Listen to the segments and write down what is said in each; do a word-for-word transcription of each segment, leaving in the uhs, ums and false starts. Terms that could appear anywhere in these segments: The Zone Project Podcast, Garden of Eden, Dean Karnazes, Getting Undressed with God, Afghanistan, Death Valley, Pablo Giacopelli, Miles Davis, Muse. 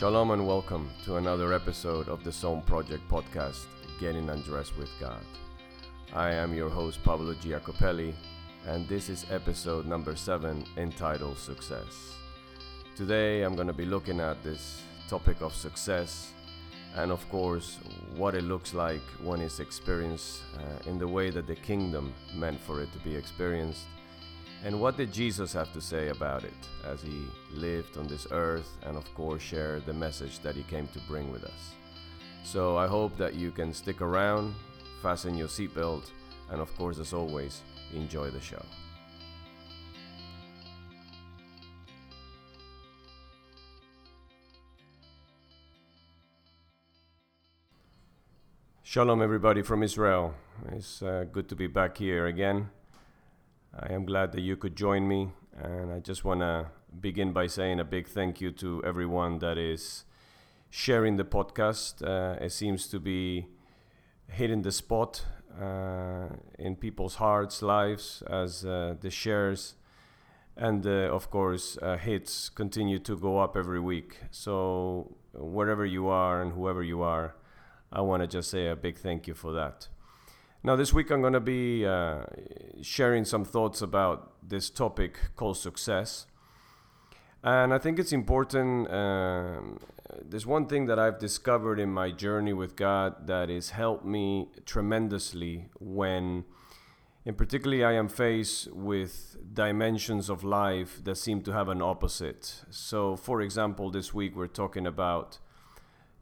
Shalom and welcome to another episode of the Zone Project Podcast, Getting Undressed with God. I am your host, Pablo Giacopelli, and this is episode number seven, entitled Success. Today I'm going to be looking at this topic of success and, of course, what it looks like when it's experienced uh, in the way that the kingdom meant for it to be experienced. And what did Jesus have to say about it as he lived on this earth and, of course, shared the message that he came to bring with us? So I hope that you can stick around, fasten your seatbelt, and, of course, as always, enjoy the show. Shalom, everybody from Israel. It's uh, good to be back here again. I am glad that you could join me, and I just want to begin by saying a big thank you to everyone that is sharing the podcast. Uh, it seems to be hitting the spot uh, in people's hearts, lives, as uh, the shares and, uh, of course, uh, hits continue to go up every week. So wherever you are and whoever you are, I want to just say a big thank you for that. Now, this week I'm going to be uh, sharing some thoughts about this topic called success. And I think it's important. Uh, there's one thing that I've discovered in my journey with God that has helped me tremendously when, in particularly, I am faced with dimensions of life that seem to have an opposite. So, for example, this week we're talking about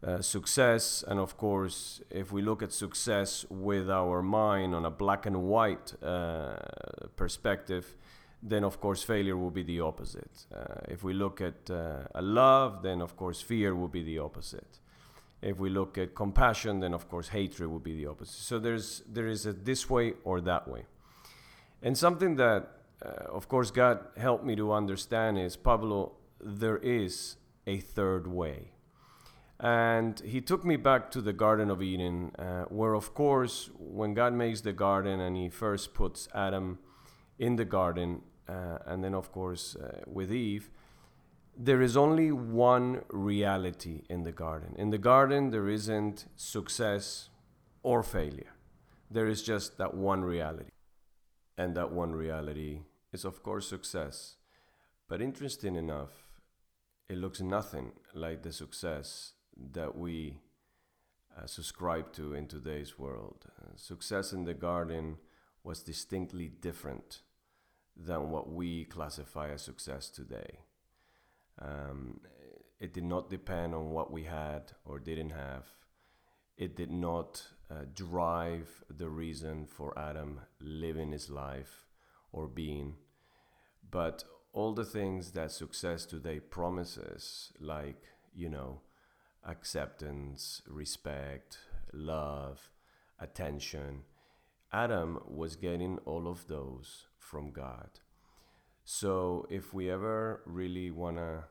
Uh, success, and of course, if we look at success with our mind on a black and white uh, perspective, then of course failure will be the opposite. Uh, if we look at uh, a love, then of course fear will be the opposite. If we look at compassion, then of course hatred will be the opposite. So there's there is a this way or that way. And something that uh, of course God helped me to understand is, Pablo, there is a third way. And he took me back to the Garden of Eden, uh, where, of course, when God makes the garden and he first puts Adam in the garden, uh, and then, of course, uh, with Eve, there is only one reality in the garden. In the garden, there isn't success or failure. There is just that one reality. And that one reality is, of course, success. But interesting enough, it looks nothing like the success that we uh, subscribe to in today's world. Uh, success in the garden was distinctly different than what we classify as success today. Um, it did not depend on what we had or didn't have. It did not uh, drive the reason for Adam living his life or being, but all the things that success today promises, like, you know, acceptance, respect, love, attention. Adam was getting all of those from God. So if we ever really want to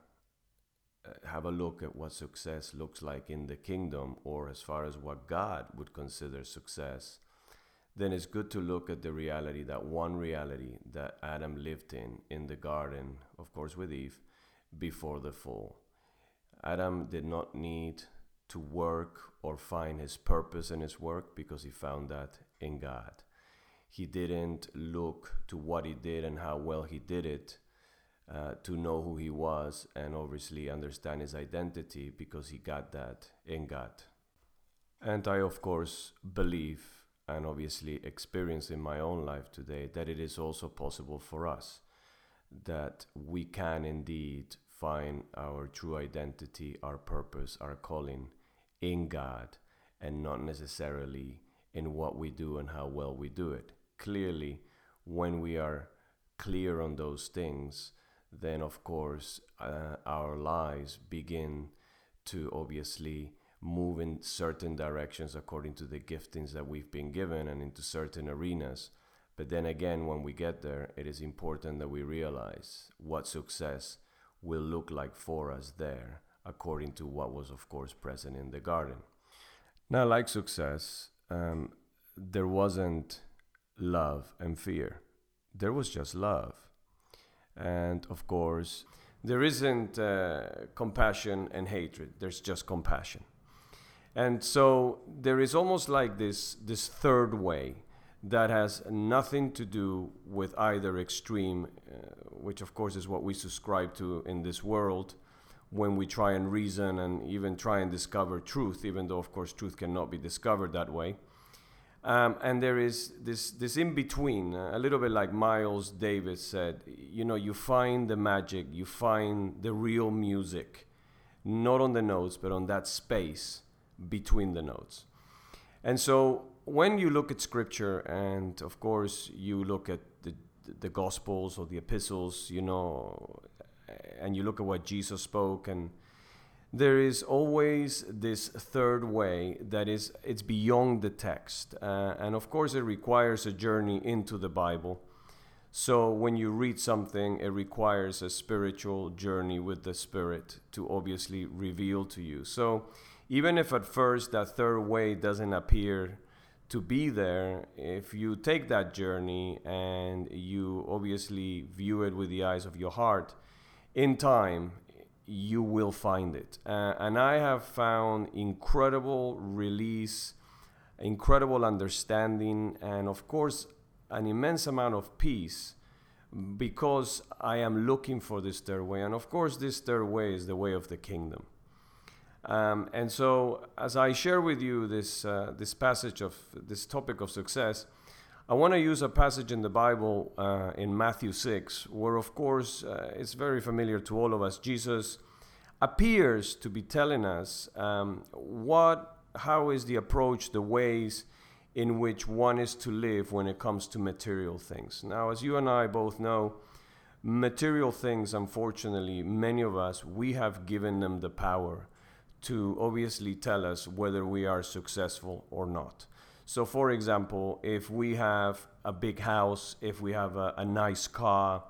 have a look at what success looks like in the kingdom, or as far as what God would consider success, then it's good to look at the reality, that one reality that Adam lived in, in the garden, of course with Eve, before the fall. Adam did not need to work or find his purpose in his work because he found that in God. He didn't look to what he did and how well he did it uh, to know who he was and obviously understand his identity, because he got that in God. And I, of course, believe and obviously experience in my own life today that it is also possible for us, that we can indeed find our true identity, our purpose, our calling in God, and not necessarily in what we do and how well we do it. Clearly, when we are clear on those things, then of course uh, our lives begin to obviously move in certain directions according to the giftings that we've been given and into certain arenas. But then again, when we get there, it is important that we realize what success will look like for us there, according to what was, of course, present in the garden. Now, like success, um, there wasn't love and fear. There was just love. And, of course, there isn't uh, compassion and hatred. There's just compassion. And so there is almost like this this third way that has nothing to do with either extreme, uh, which of course is what we subscribe to in this world when we try and reason and even try and discover truth, even though of course truth cannot be discovered that way. Um, and there is this this in between, a little bit like Miles Davis said, you know, you find the magic, you find the real music, not on the notes, but on that space between the notes. And so when you look at scripture, and of course you look at the the gospels or the epistles, you know, and you look at what Jesus spoke, and there is always this third way that is, it's beyond the text. Uh, and of course it requires a journey into the Bible. So when you read something, it requires a spiritual journey with the Spirit to obviously reveal to you. So even if at first that third way doesn't appear to be there, if you take that journey and you obviously view it with the eyes of your heart, in time, you will find it. Uh, and I have found incredible release, incredible understanding, and of course, an immense amount of peace because I am looking for this third way. And of course, this third way is the way of the kingdom. Um, and so, as I share with you this uh, this passage of this topic of success, I want to use a passage in the Bible uh, in Matthew six, where, of course, uh, it's very familiar to all of us. Jesus appears to be telling us um, what, how is the approach, the ways in which one is to live when it comes to material things. Now, as you and I both know, material things, unfortunately, many of us, we have given them the power to obviously tell us whether we are successful or not. So, for example, if we have a big house, if we have a, a nice car,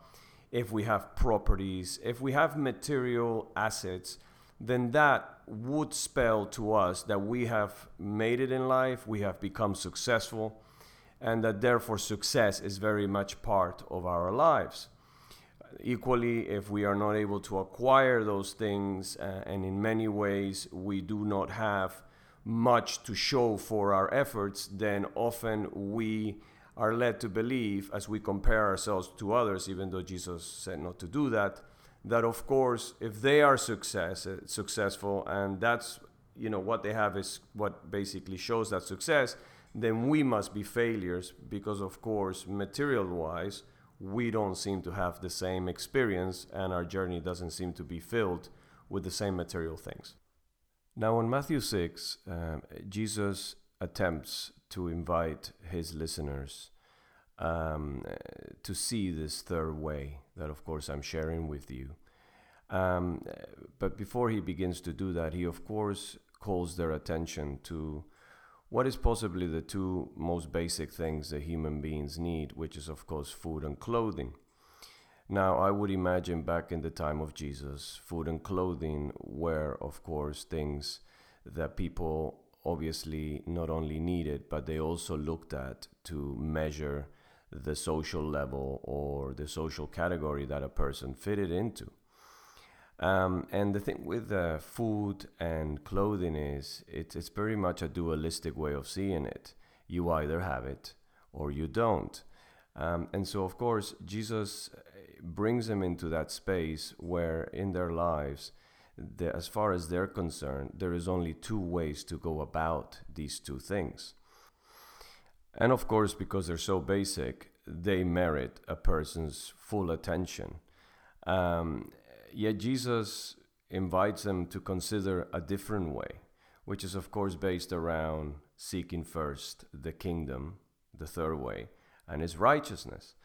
if we have properties, if we have material assets, then that would spell to us that we have made it in life, we have become successful, and that therefore success is very much part of our lives. Equally, if we are not able to acquire those things, uh, and in many ways we do not have much to show for our efforts, then often we are led to believe, as we compare ourselves to others, even though Jesus said not to do that, that of course, if they are success, uh, successful, and that's, you know, what they have is what basically shows that success, then we must be failures because, of course, material-wise, we don't seem to have the same experience and our journey doesn't seem to be filled with the same material things. Now, in Matthew six, um, Jesus attempts to invite his listeners um, to see this third way that, of course, I'm sharing with you. Um, but before he begins to do that, he, of course, calls their attention to what is possibly the two most basic things that human beings need, which is, of course, food and clothing. Now, I would imagine back in the time of Jesus, food and clothing were, of course, things that people obviously not only needed, but they also looked at to measure the social level or the social category that a person fitted into. Um, and the thing with uh, food and clothing is it's, it's very much a dualistic way of seeing it. You either have it or you don't. Um, and so, of course, Jesus brings them into that space where in their lives, the, as far as they're concerned, there is only two ways to go about these two things. And of course, because they're so basic, they merit a person's full attention. Um, yet Jesus invites them to consider a different way, which is of course based around seeking first the kingdom, the third way, and his righteousness.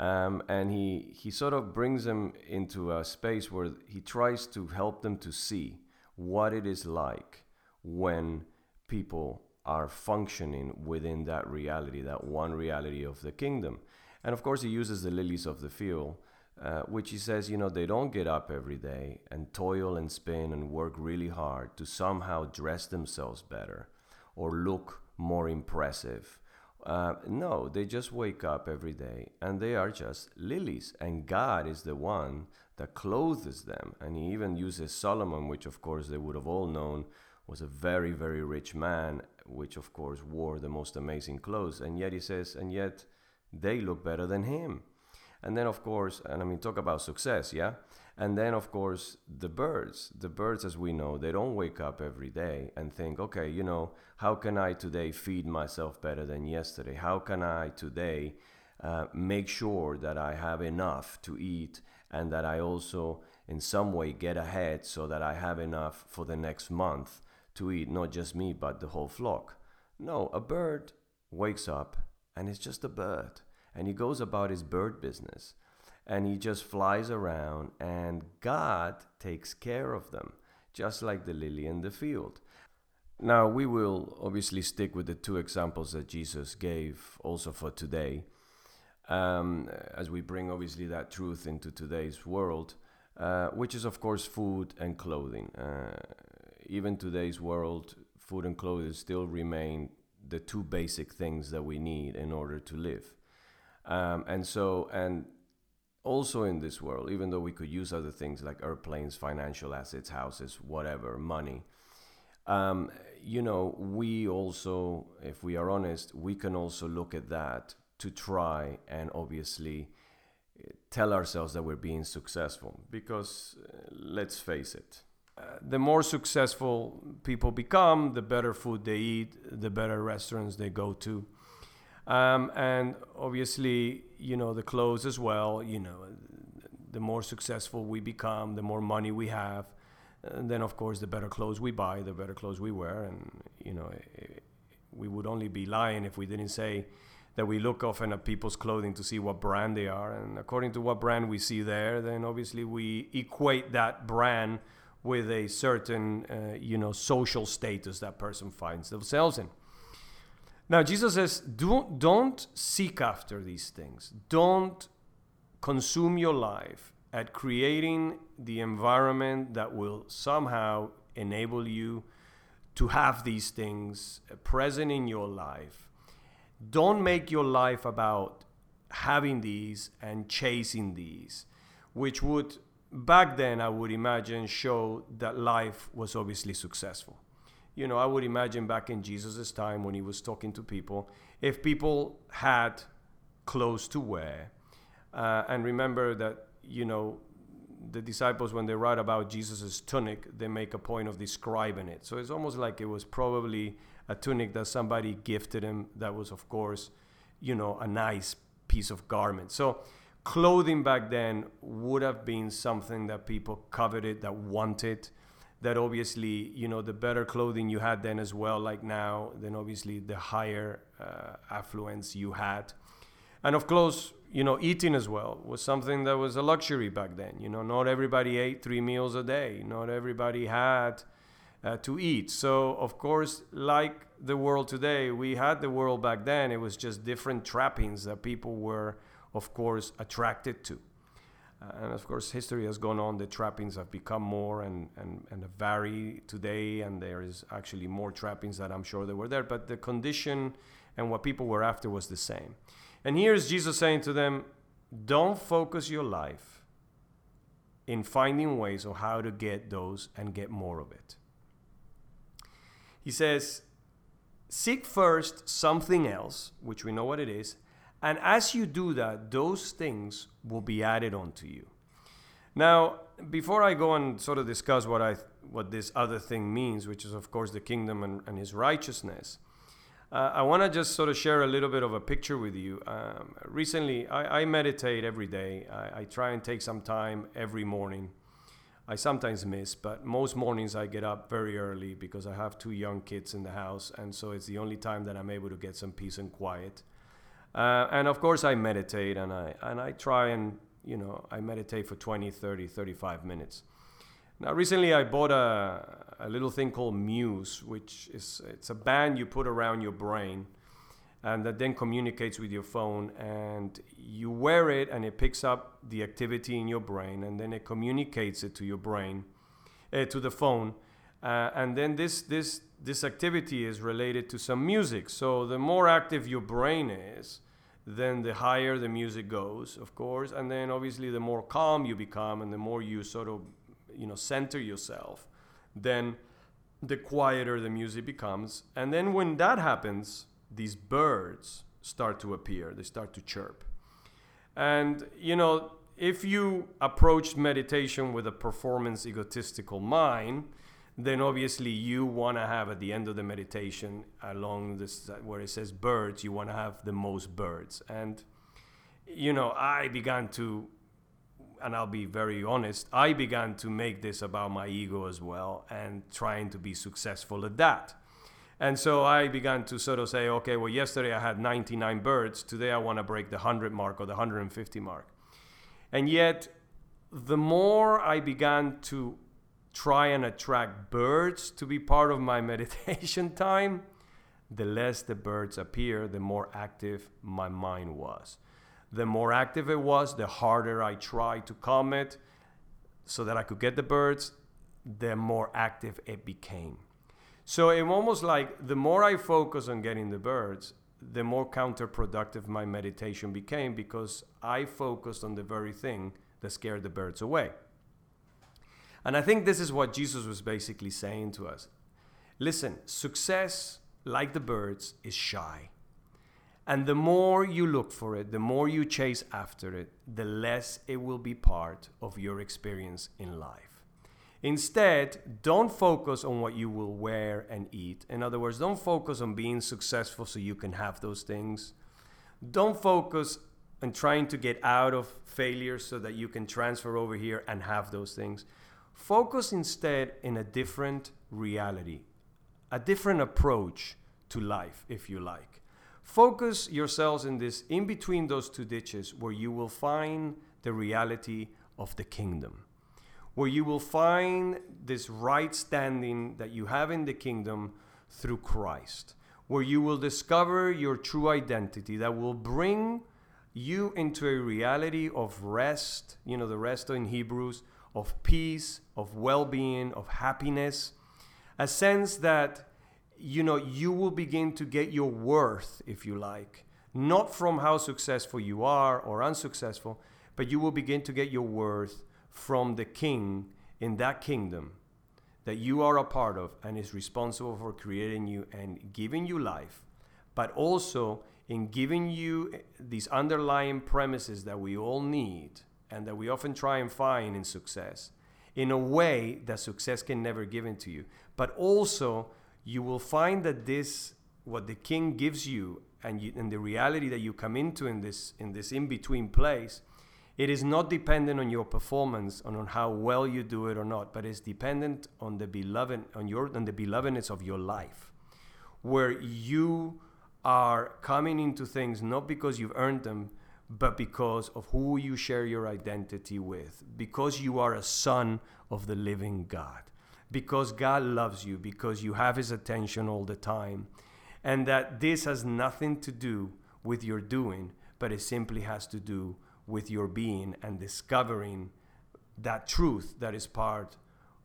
Um, and he, he sort of brings them into a space where he tries to help them to see what it is like when people are functioning within that reality, that one reality of the kingdom. And of course, he uses the lilies of the field, uh, which he says, you know, they don't get up every day and toil and spin and work really hard to somehow dress themselves better or look more impressive Uh, no, they just wake up every day and they are just lilies. And God is the one that clothes them. And he even uses Solomon, which of course they would have all known was a very, very rich man, which of course wore the most amazing clothes. And yet he says, and yet they look better than him. And then, of course, and I mean, talk about success, yeah? And then, of course, the birds. The birds, as we know, they don't wake up every day and think, okay, you know, how can I today feed myself better than yesterday? How can I today uh, make sure that I have enough to eat and that I also, in some way, get ahead so that I have enough for the next month to eat? Not just me, but the whole flock. No, a bird wakes up and it's just a bird. And he goes about his bird business and he just flies around, and God takes care of them, just like the lily in the field. Now, we will obviously stick with the two examples that Jesus gave also for today, um, as we bring obviously that truth into today's world, uh, which is of course food and clothing. Uh, even today's world, food and clothing still remain the two basic things that we need in order to live. Um, and so, and also in this world, even though we could use other things like airplanes, financial assets, houses, whatever, money, um, you know, we also, if we are honest, we can also look at that to try and obviously tell ourselves that we're being successful, because uh, let's face it. Uh, the more successful people become, the better food they eat, the better restaurants they go to. Um, and obviously, you know, the clothes as well, you know, the more successful we become, the more money we have. And then, of course, the better clothes we buy, the better clothes we wear. And, you know, it, we would only be lying if we didn't say that we look often at people's clothing to see what brand they are. And according to what brand we see there, then obviously we equate that brand with a certain, uh, you know, social status that person finds themselves in. Now, Jesus says, don't, don't seek after these things. Don't consume your life at creating the environment that will somehow enable you to have these things present in your life. Don't make your life about having these and chasing these, which would, back then, I would imagine, show that life was obviously successful. You know, I would imagine back in Jesus' time when he was talking to people, if people had clothes to wear, uh, and remember that, you know, the disciples, when they write about Jesus' tunic, they make a point of describing it. So it's almost like it was probably a tunic that somebody gifted him that was, of course, you know, a nice piece of garment. So clothing back then would have been something that people coveted, that wanted. That obviously, you know, the better clothing you had then as well, like now, then obviously the higher uh, affluence you had. And of course, you know, eating as well was something that was a luxury back then. You know, not everybody ate three meals a day. Not everybody had uh, to eat. So, of course, like the world today, we had the world back then. It was just different trappings that people were, of course, attracted to. And of course, history has gone on. The trappings have become more and, and, and vary today. And there is actually more trappings that I'm sure they were there. But the condition and what people were after was the same. And here's Jesus saying to them, don't focus your life in finding ways of how to get those and get more of it. He says, seek first something else, which we know what it is. And as you do that, those things will be added onto you. Now, before I go and sort of discuss what I what this other thing means, which is, of course, the kingdom and, and his righteousness, uh, I want to just sort of share a little bit of a picture with you. Um, recently, I, I meditate every day. I, I try and take some time every morning. I sometimes miss, but most mornings I get up very early because I have two young kids in the house, and so it's the only time that I'm able to get some peace and quiet. Uh, and of course I meditate and I and I try and, you know, I meditate for twenty, thirty, thirty-five minutes. Now recently I bought a, a little thing called Muse, which is it's a band you put around your brain and that then communicates with your phone, and you wear it and it picks up the activity in your brain and then it communicates it to your brain, uh, to the phone. Uh, and then this this this activity is related to some music. So the more active your brain is, then the higher the music goes, of course. And then obviously the more calm you become and the more you sort of, you know, center yourself, then the quieter the music becomes. And then when that happens, these birds start to appear. They start to chirp. And, you know, if you approach meditation with a performance egotistical mind, then obviously you want to have at the end of the meditation along this where it says birds, you want to have the most birds. And, you know, I began to, and I'll be very honest, I began to make this about my ego as well and trying to be successful at that. And so I began to sort of say, okay, well, yesterday I had ninety-nine birds. Today I want to break the one hundred mark or the one hundred fifty mark. And yet, the more I began to try and attract birds to be part of my meditation time, the less the birds appear, the more active my mind was. The more active it was, the harder I tried to calm it so that I could get the birds, the more active it became. So it almost like the more I focus on getting the birds, the more counterproductive my meditation became because I focused on the very thing that scared the birds away. And I think this is what Jesus was basically saying to us. Listen, success, like the birds, is shy. And the more you look for it, the more you chase after it, the less it will be part of your experience in life. Instead, don't focus on what you will wear and eat. In other words, don't focus on being successful so you can have those things. Don't focus on trying to get out of failure so that you can transfer over here and have those things. Focus instead in a different reality, a different approach to life, if you like. Focus yourselves in this, in between those two ditches, where you will find the reality of the kingdom, where you will find this right standing that you have in the kingdom through Christ, where you will discover your true identity that will bring you into a reality of rest, you know, the rest in Hebrews, of peace, of well-being, of happiness, a sense that, you know, you will begin to get your worth, if you like, not from how successful you are or unsuccessful, but you will begin to get your worth from the King in that kingdom that you are a part of and is responsible for creating you and giving you life, but also in giving you these underlying premises that we all need and that we often try and find in success in a way that success can never give into you. But also you will find that this, what the King gives you and, you, and the reality that you come into in this, in this in-between place, it is not dependent on your performance and on how well you do it or not, but it's dependent on the beloved, on your, on the belovedness of your life, where you are coming into things not because you've earned them, but because of who you share your identity with, because you are a son of the living God, because God loves you, because you have His attention all the time, and that this has nothing to do with your doing, but it simply has to do with your being and discovering that truth that is part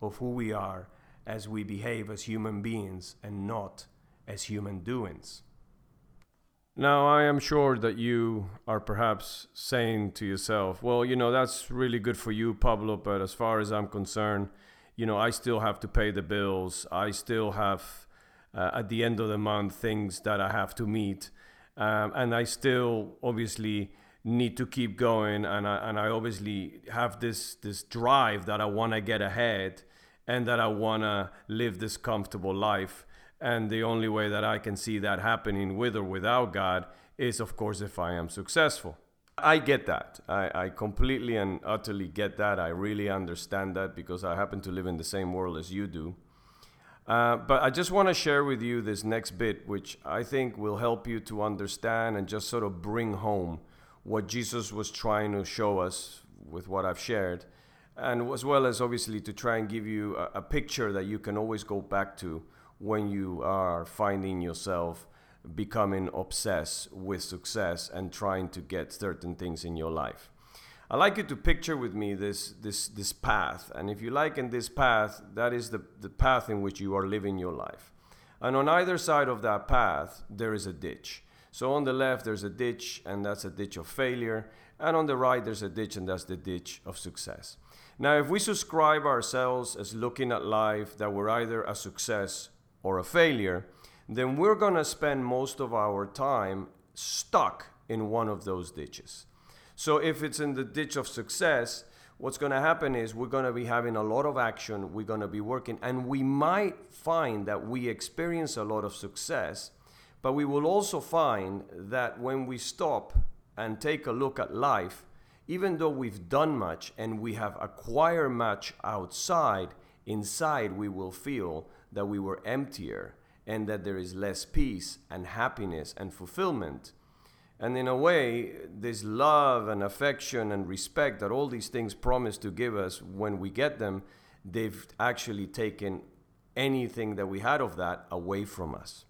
of who we are as we behave as human beings and not as human doings. Now, I am sure that you are perhaps saying to yourself, well, you know, that's really good for you, Pablo, but as far as I'm concerned, you know, I still have to pay the bills. I still have, uh, at the end of the month, things that I have to meet. Um, and I still, obviously, need to keep going, and I and I obviously have this this drive that I want to get ahead and that I want to live this comfortable life, and the only way that I can see that happening with or without God is, of course, if I am successful. I get that. I, I completely and utterly get that. I really understand that because I happen to live in the same world as you do. Uh, but I just want to share with you this next bit, which I think will help you to understand and just sort of bring home what Jesus was trying to show us with what I've shared, and as well as obviously to try and give you a, a picture that you can always go back to when you are finding yourself becoming obsessed with success and trying to get certain things in your life. I'd like you to picture with me this this this path. And if you like, in this path, that is the, the path in which you are living your life. And on either side of that path, there is a ditch. So on the left, there's a ditch, and that's a ditch of failure. And on the right, there's a ditch, and that's the ditch of success. Now, if we subscribe ourselves as looking at life that we're either a success or a failure, then we're going to spend most of our time stuck in one of those ditches. So if it's in the ditch of success, what's going to happen is we're going to be having a lot of action, we're going to be working, and we might find that we experience a lot of success, but we will also find that when we stop and take a look at life, even though we've done much and we have acquired much outside, inside we will feel that we were emptier and that there is less peace and happiness and fulfillment. And in a way, this love and affection and respect that all these things promise to give us when we get them, they've actually taken anything that we had of that away from us.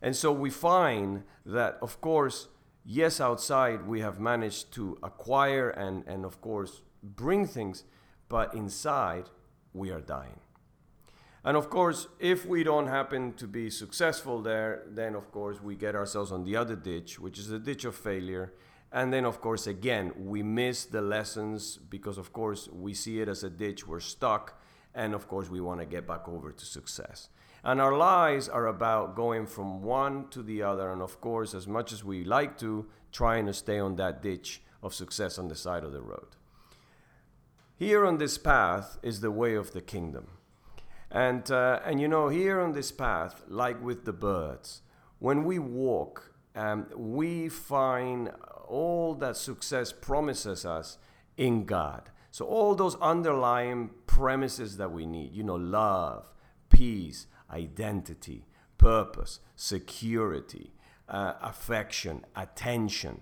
And so we find that, of course, yes, outside we have managed to acquire and, and of course, bring things, but inside we are dying. And of course, if we don't happen to be successful there, then of course we get ourselves on the other ditch, which is the ditch of failure. And then of course, again, we miss the lessons because of course we see it as a ditch, we're stuck. And of course we want to get back over to success. And our lives are about going from one to the other. And of course, as much as we like to, trying to stay on that ditch of success on the side of the road. Here on this path is the way of the kingdom. And, uh, and you know, here on this path, like with the birds, when we walk, um, we find all that success promises us in God. So all those underlying premises that we need, you know, love, peace, identity, purpose, security, uh, affection, attention,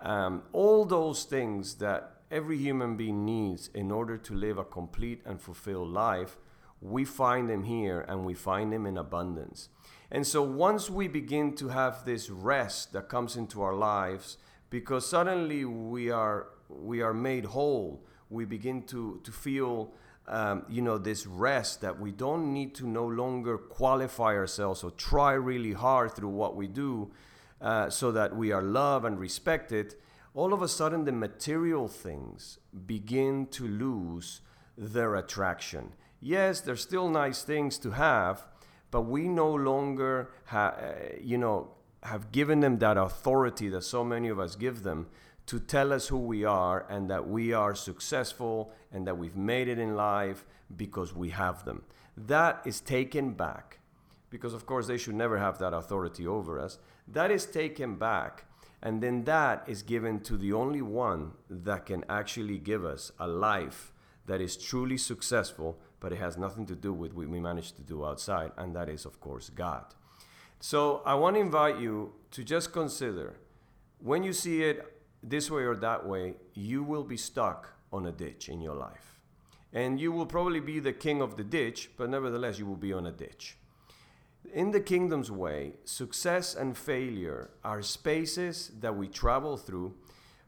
um, all those things that every human being needs in order to live a complete and fulfilled life, we find them here and we find them in abundance. And so once we begin to have this rest that comes into our lives, because suddenly we are we are made whole, we begin to, to feel um, you know, this rest that we don't need to no longer qualify ourselves or try really hard through what we do uh, so that we are loved and respected. All of a sudden the material things begin to lose their attraction. Yes, there's still nice things to have, but we no longer, ha- you know, have given them that authority that so many of us give them to tell us who we are and that we are successful and that we've made it in life because we have them. That is taken back because, of course, they should never have that authority over us. That is taken back, and then that is given to the only one that can actually give us a life that is truly successful, but it has nothing to do with what we managed to do outside, and that is, of course, God. So I want to invite you to just consider, when you see it this way or that way, you will be stuck on a ditch in your life. And you will probably be the king of the ditch, but nevertheless, you will be on a ditch. In the kingdom's way, success and failure are spaces that we travel through,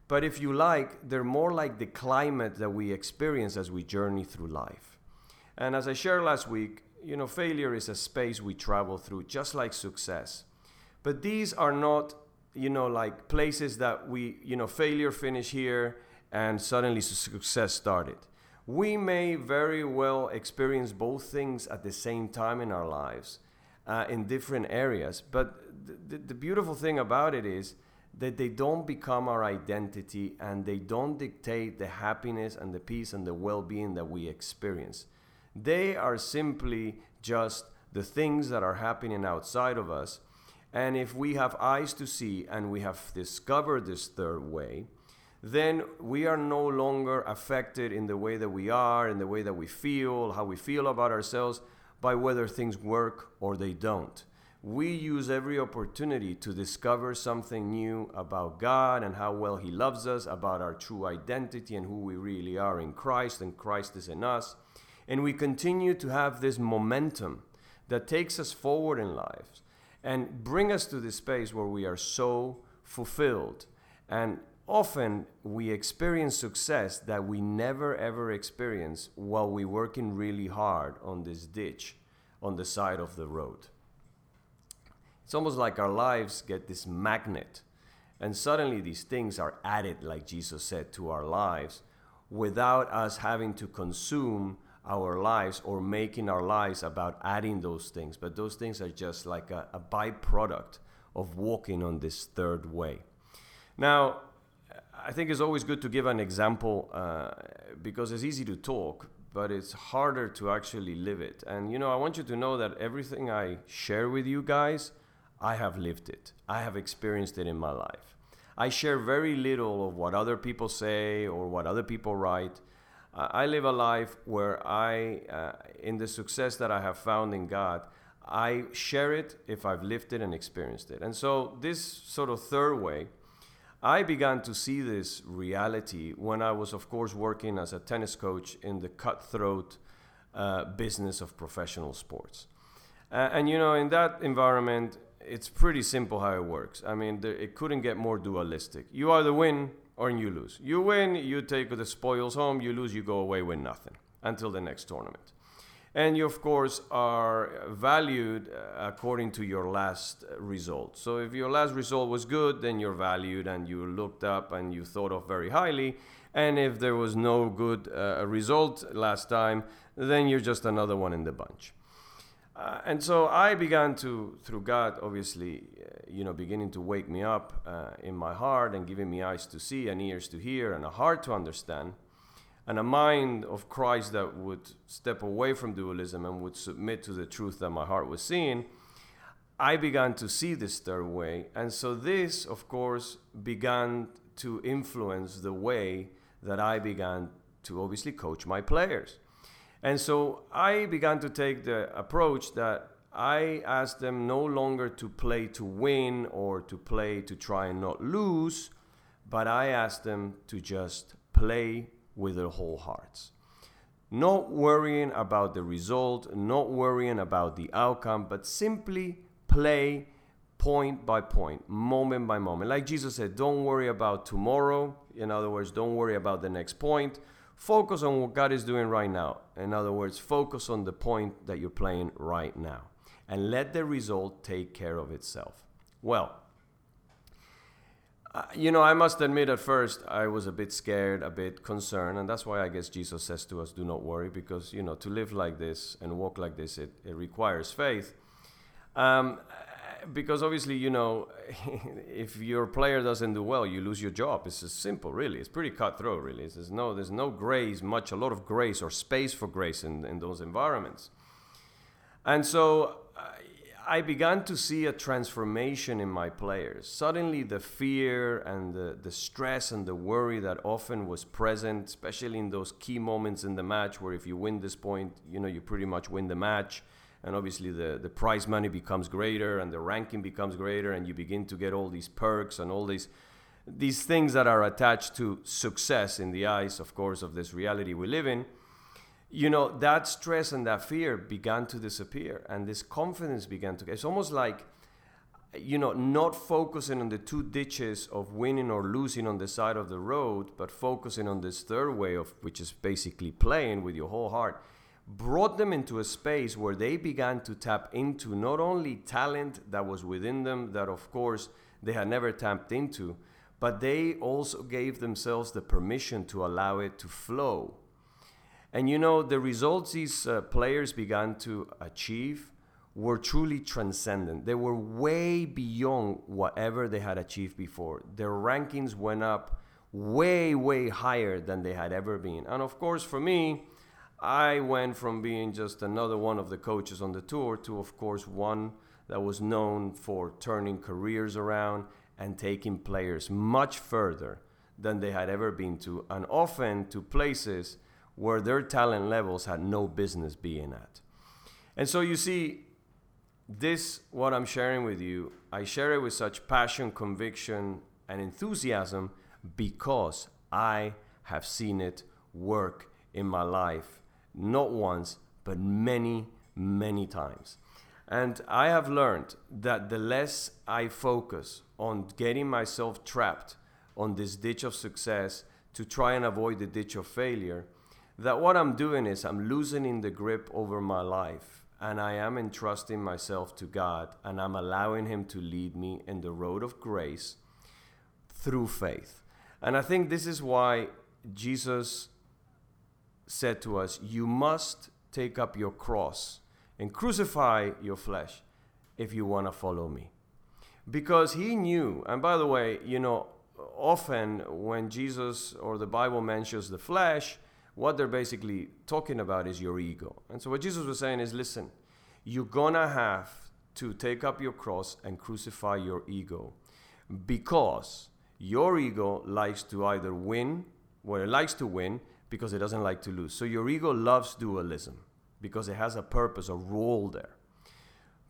but if you like, they're more like the climate that we experience as we journey through life. And as I shared last week, you know, failure is a space we travel through, just like success. But these are not, you know, like places that we, you know, failure finished here and suddenly success started. We may very well experience both things at the same time in our lives, uh, in different areas. But the, the beautiful thing about it is that they don't become our identity and they don't dictate the happiness and the peace and the well-being that we experience. They are simply just the things that are happening outside of us. And if we have eyes to see and we have discovered this third way, then we are no longer affected in the way that we are, in the way that we feel, how we feel about ourselves, by whether things work or they don't. We use every opportunity to discover something new about God and how well He loves us, about our true identity and who we really are in Christ, and Christ is in us. And we continue to have this momentum that takes us forward in life and bring us to this space where we are so fulfilled. And often we experience success that we never ever experience while we're working really hard on this ditch on the side of the road. It's almost like our lives get this magnet, and suddenly these things are added, like Jesus said, to our lives without us having to consume our lives or making our lives about adding those things. But those things are just like a, a byproduct of walking on this third way. Now, I think it's always good to give an example uh, because it's easy to talk, but it's harder to actually live it. And, you know, I want you to know that everything I share with you guys, I have lived it. I have experienced it in my life. I share very little of what other people say or what other people write. Uh, I live a life where I, uh, in the success that I have found in God, I share it if I've lived it and experienced it. And so this sort of third way, I began to see this reality when I was, of course, working as a tennis coach in the cutthroat uh, business of professional sports. Uh, and, you know, in that environment, it's pretty simple how it works. I mean, the, it couldn't get more dualistic. You either win or you lose. You win, you take the spoils home. You lose, you go away with nothing until the next tournament. And you, of course, are valued according to your last result. So if your last result was good, then you're valued and you're looked up and you thought of very highly. And if there was no good uh, result last time, then you're just another one in the bunch. Uh, and so I began to, through God, obviously, uh, you know, beginning to wake me up uh, in my heart and giving me eyes to see and ears to hear and a heart to understand, and a mind of Christ that would step away from dualism and would submit to the truth that my heart was seeing, I began to see this third way. And so this, of course, began to influence the way that I began to obviously coach my players. And so I began to take the approach that I asked them no longer to play to win or to play to try and not lose, but I asked them to just play with their whole hearts. Not worrying about the result, not worrying about the outcome, but simply play point by point, moment by moment. Like Jesus said, don't worry about tomorrow. In other words, don't worry about the next point. Focus on what God is doing right now. In other words, focus on the point that you're playing right now and let the result take care of itself. Well, Uh, you know, I must admit at first I was a bit scared, a bit concerned, and that's why I guess Jesus says to us, do not worry, because, you know, to live like this and walk like this, it, it requires faith. Um, because obviously, you know, if your player doesn't do well, you lose your job. It's just simple, really. It's pretty cutthroat, really. It's, there's no, there's no grace, much, a lot of grace or space for grace in, in those environments. And so Uh, I began to see a transformation in my players. Suddenly the fear and the, the stress and the worry that often was present, especially in those key moments in the match where if you win this point, you know, you pretty much win the match. And obviously the, the prize money becomes greater and the ranking becomes greater and you begin to get all these perks and all these, these things that are attached to success in the eyes, of course, of this reality we live in. You know, that stress and that fear began to disappear and this confidence began to, it's almost like, you know, not focusing on the two ditches of winning or losing on the side of the road, but focusing on this third way of, which is basically playing with your whole heart, brought them into a space where they began to tap into not only talent that was within them, that of course they had never tapped into, but they also gave themselves the permission to allow it to flow. And, you know, the results these uh, players began to achieve were truly transcendent. They were way beyond whatever they had achieved before. Their rankings went up way, way higher than they had ever been. And, of course, for me, I went from being just another one of the coaches on the tour to, of course, one that was known for turning careers around and taking players much further than they had ever been to, and often to places where their talent levels had no business being at. And so you see, this, what I'm sharing with you, I share it with such passion, conviction, and enthusiasm because I have seen it work in my life, not once, but many, many times. And I have learned that the less I focus on getting myself trapped on this ditch of success to try and avoid the ditch of failure, that what I'm doing is I'm loosening the grip over my life, and I am entrusting myself to God, and I'm allowing Him to lead me in the road of grace through faith. And I think this is why Jesus said to us, you must take up your cross and crucify your flesh if you want to follow me. Because He knew, and by the way, you know, often when Jesus or the Bible mentions the flesh, what they're basically talking about is your ego. And so what Jesus was saying is, listen, you're gonna have to take up your cross and crucify your ego, because your ego likes to either win, well, it likes to win because it doesn't like to lose. So your ego loves dualism because it has a purpose, a role there.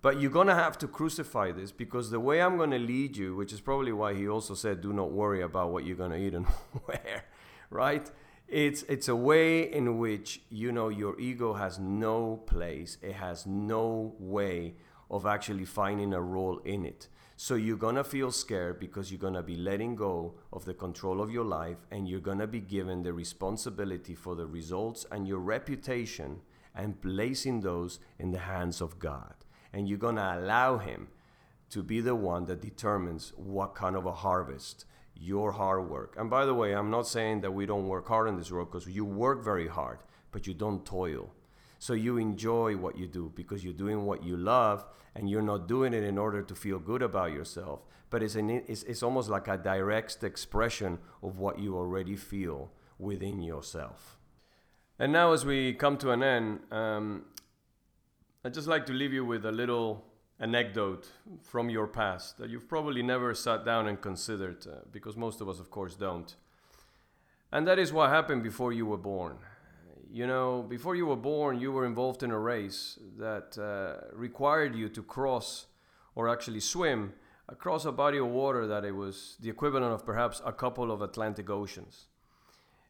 But you're going to have to crucify this, because the way I'm going to lead you, which is probably why He also said, do not worry about what you're going to eat and where, right? It's it's a way in which, you know, your ego has no place. It has no way of actually finding a role in it. So you're going to feel scared because you're going to be letting go of the control of your life, and you're going to be given the responsibility for the results and your reputation and placing those in the hands of God. And you're going to allow Him to be the one that determines what kind of a harvest your hard work. And by the way, I'm not saying that we don't work hard in this world, because you work very hard, but you don't toil. So you enjoy what you do because you're doing what you love, and you're not doing it in order to feel good about yourself. But it's an, it's, it's almost like a direct expression of what you already feel within yourself. And now, as we come to an end, um, I'd just like to leave you with a little anecdote from your past that you've probably never sat down and considered, uh, because most of us, of course, don't. And that is what happened before you were born. You know, before you were born, you were involved in a race that uh, required you to cross, or actually swim, across a body of water that it was the equivalent of perhaps a couple of Atlantic Oceans.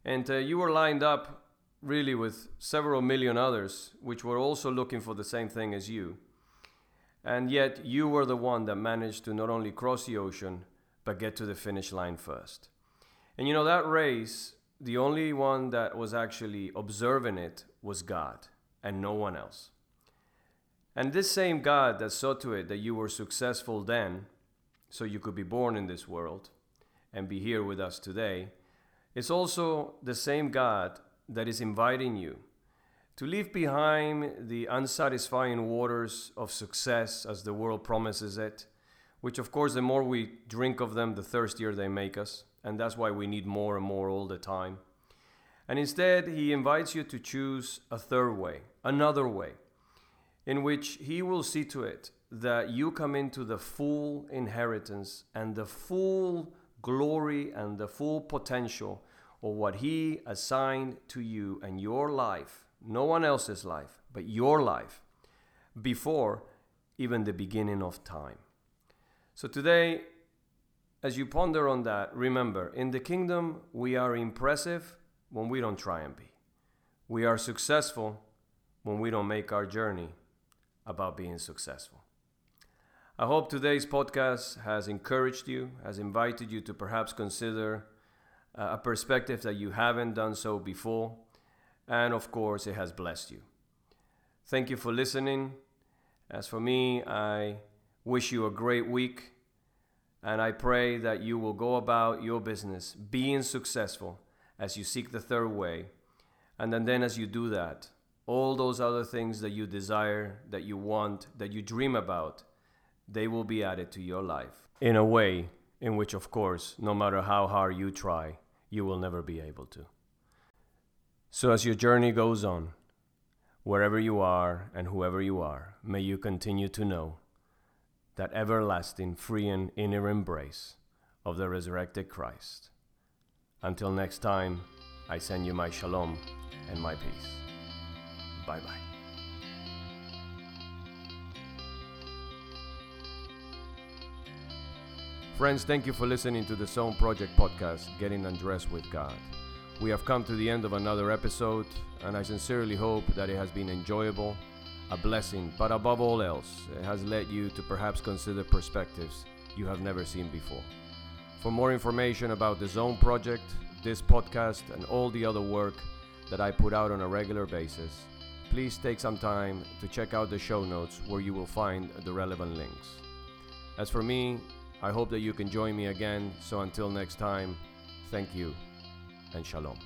And uh, you were lined up really with several million others, which were also looking for the same thing as you. And yet you were the one that managed to not only cross the ocean, but get to the finish line first. And you know, that race, the only one that was actually observing it was God, and no one else. And this same God that saw to it that you were successful then, so you could be born in this world and be here with us today, is also the same God that is inviting you to leave behind the unsatisfying waters of success, as the world promises it, which, of course, the more we drink of them, the thirstier they make us. And that's why we need more and more all the time. And instead, He invites you to choose a third way, another way, in which He will see to it that you come into the full inheritance and the full glory and the full potential or what He assigned to you and your life, no one else's life, but your life, before even the beginning of time. So today, as you ponder on that, remember, in the kingdom, we are impressive when we don't try and be. We are successful when we don't make our journey about being successful. I hope today's podcast has encouraged you, has invited you to perhaps consider a perspective that you haven't done so before, and of course, it has blessed you. Thank you for listening. As for me, I wish you a great week, and I pray that you will go about your business being successful as you seek the third way, and then, then as you do that, all those other things that you desire, that you want, that you dream about, they will be added to your life in a way in which, of course, no matter how hard you try, you will never be able to. So as your journey goes on, wherever you are and whoever you are, may you continue to know that everlasting, free and inner embrace of the resurrected Christ. Until next time, I send you my shalom and my peace. Bye-bye. Friends, thank you for listening to the Zone Project Podcast, Getting Undressed with God. We have come to the end of another episode, and I sincerely hope that it has been enjoyable, a blessing, but above all else, it has led you to perhaps consider perspectives you have never seen before. For more information about The Zone Project, this podcast, and all the other work that I put out on a regular basis, please take some time to check out the show notes where you will find the relevant links. As for me, I hope that you can join me again, so until next time, thank you and shalom.